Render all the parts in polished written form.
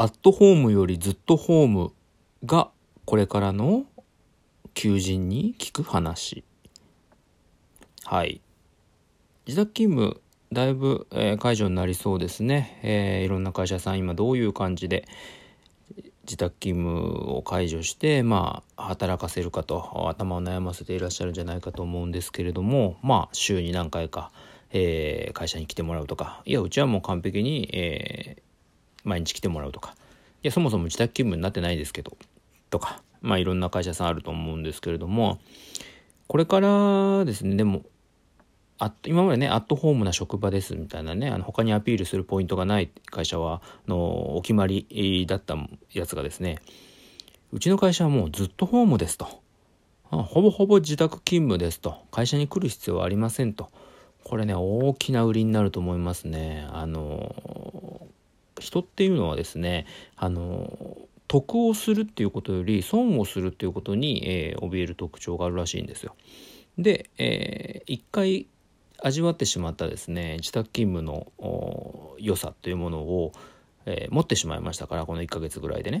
アットホームよりずっとホームがこれからの求人に聞く話。はい。自宅勤務だいぶ解除になりそうですね。いろんな会社さん今どういう感じで自宅勤務を解除して働かせるかと頭を悩ませていらっしゃるんじゃないかと思うんですけれども、週に何回か、会社に来てもらうとか、いやうちはもう完璧に、毎日来てもらうとか、いやそもそも自宅勤務になってないですけどとか、いろんな会社さんあると思うんですけれども、これからですね。でも今までねアットホームな職場ですみたいなね、他にアピールするポイントがない会社はのお決まりだったやつがですね、うちの会社はもうずっとホームですと、ほぼほぼ自宅勤務ですと、会社に来る必要はありませんと。これね大きな売りになると思いますね。人っていうのはですね、得をするっていうことより損をするっていうことに、怯える特徴があるらしいんですよ。で、一回味わってしまったですね自宅勤務の良さというものを、持ってしまいましたから、この1ヶ月ぐらいでね、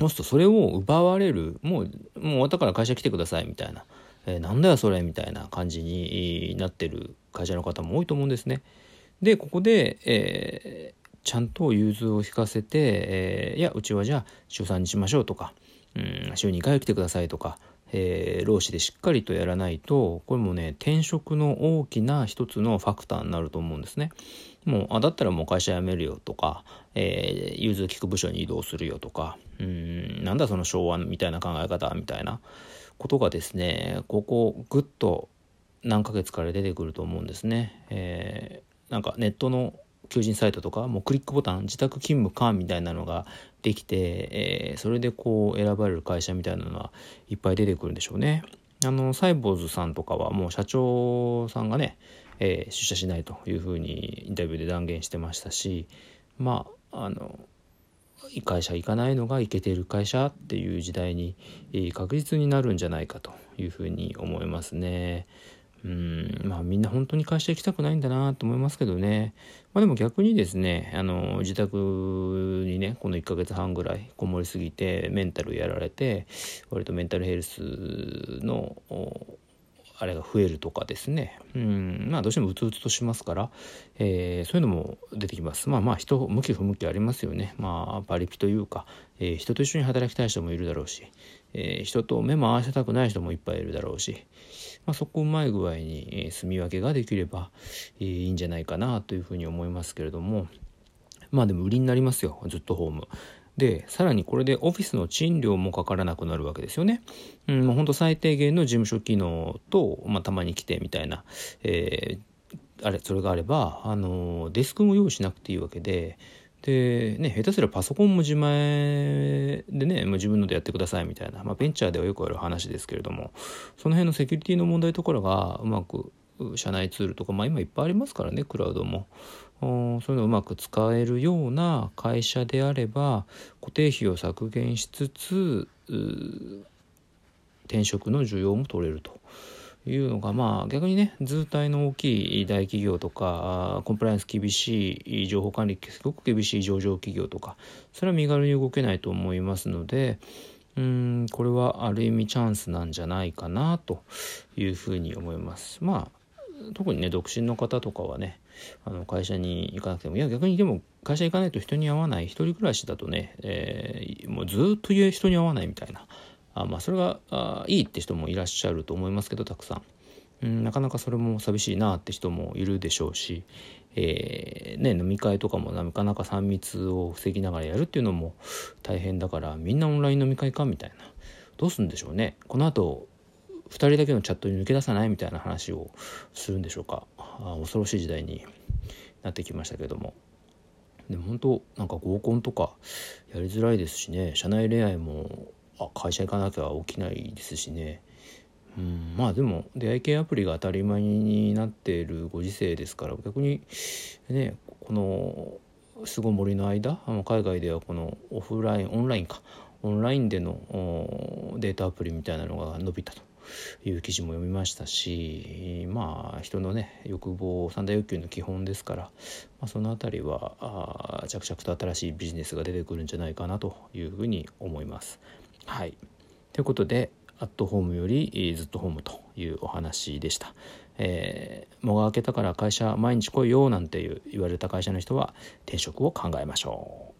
そうするとそれを奪われる、もうだから会社来てくださいみたいな、なんだよそれみたいな感じになってる会社の方も多いと思うんですね。でここで、ちゃんと融通を引かせて、いやうちはじゃあ週3にしましょうとか、週2回来てくださいとか、労使でしっかりとやらないと、これもね転職の大きな一つのファクターになると思うんですね。もうだったらもう会社辞めるよとか、融通きく部署に移動するよとか、なんだその昭和みたいな考え方みたいなことがですね、ここぐっと何ヶ月から出てくると思うんですね。なんかネットの求人サイトとかもうクリックボタン自宅勤務かみたいなのができて、それでこう選ばれる会社みたいなのはいっぱい出てくるんでしょうね。サイボーズさんとかはもう社長さんがね、出社しないというふうにインタビューで断言してましたし、いい会社行かないのがイケてる会社っていう時代に確実になるんじゃないかというふうに思いますね。みんな本当に会社行きたくないんだなと思いますけどね。でも逆にですね、自宅にねこの1ヶ月半ぐらいこもりすぎてメンタルやられて、割とメンタルヘルスのあれが増えるとかですね、どうしてもうつうつとしますから、そういうのも出てきます。人向き不向きありますよね。パリピというか、人と一緒に働きたい人もいるだろうし、人と目も合わせたくない人もいっぱいいるだろうし、そこをうまい具合に住み分けができればいいんじゃないかなというふうに思いますけれども、でも売りになりますよずっとホームで。さらにこれでオフィスの賃料もかからなくなるわけですよね。ほんと最低限の事務所機能と、たまに来てみたいな、それがあれば、デスクも用意しなくていいわけで、下手すればパソコンも自前でね、自分のでやってくださいみたいな、ベンチャーではよくある話ですけれども、その辺のセキュリティの問題ところがうまく社内ツールとか、今いっぱいありますからね、クラウドもそういうのをうまく使えるような会社であれば、固定費を削減しつつ転職の需要も取れるというのが、逆にね図体の大きい大企業とか、コンプライアンス厳しい、情報管理すごく厳しい上場企業とか、それは身軽に動けないと思いますので、これはある意味チャンスなんじゃないかなというふうに思います。特にね独身の方とかはね、会社に行かなくても、いや逆にでも会社行かないと人に会わない、一人暮らしだとね、もうずっと人に会わないみたいな、それがいいって人もいらっしゃると思いますけど、たくさん、なかなかそれも寂しいなって人もいるでしょうし、飲み会とかもなかなか3密を防ぎながらやるっていうのも大変だから、みんなオンライン飲み会かみたいな、どうするんでしょうね。この後2人だけのチャットに抜け出さないみたいな話をするんでしょうか。恐ろしい時代になってきましたけども、でも本当なんか合コンとかやりづらいですしね、社内恋愛も会社行かなきゃ起きないですしね。でも出会い系アプリが当たり前になっているご時世ですから、逆にねこの巣ごもりの間、海外ではこのオンラインでのデートアプリみたいなのが伸びたという記事も読みましたし、まあ人のね欲望、三大欲求の基本ですから、そのあたりは着々と新しいビジネスが出てくるんじゃないかなというふうに思います。はい、ということでアットホームよりずっとホームというお話でした。もが明けたから会社毎日来いよなんて言われた会社の人は転職を考えましょう。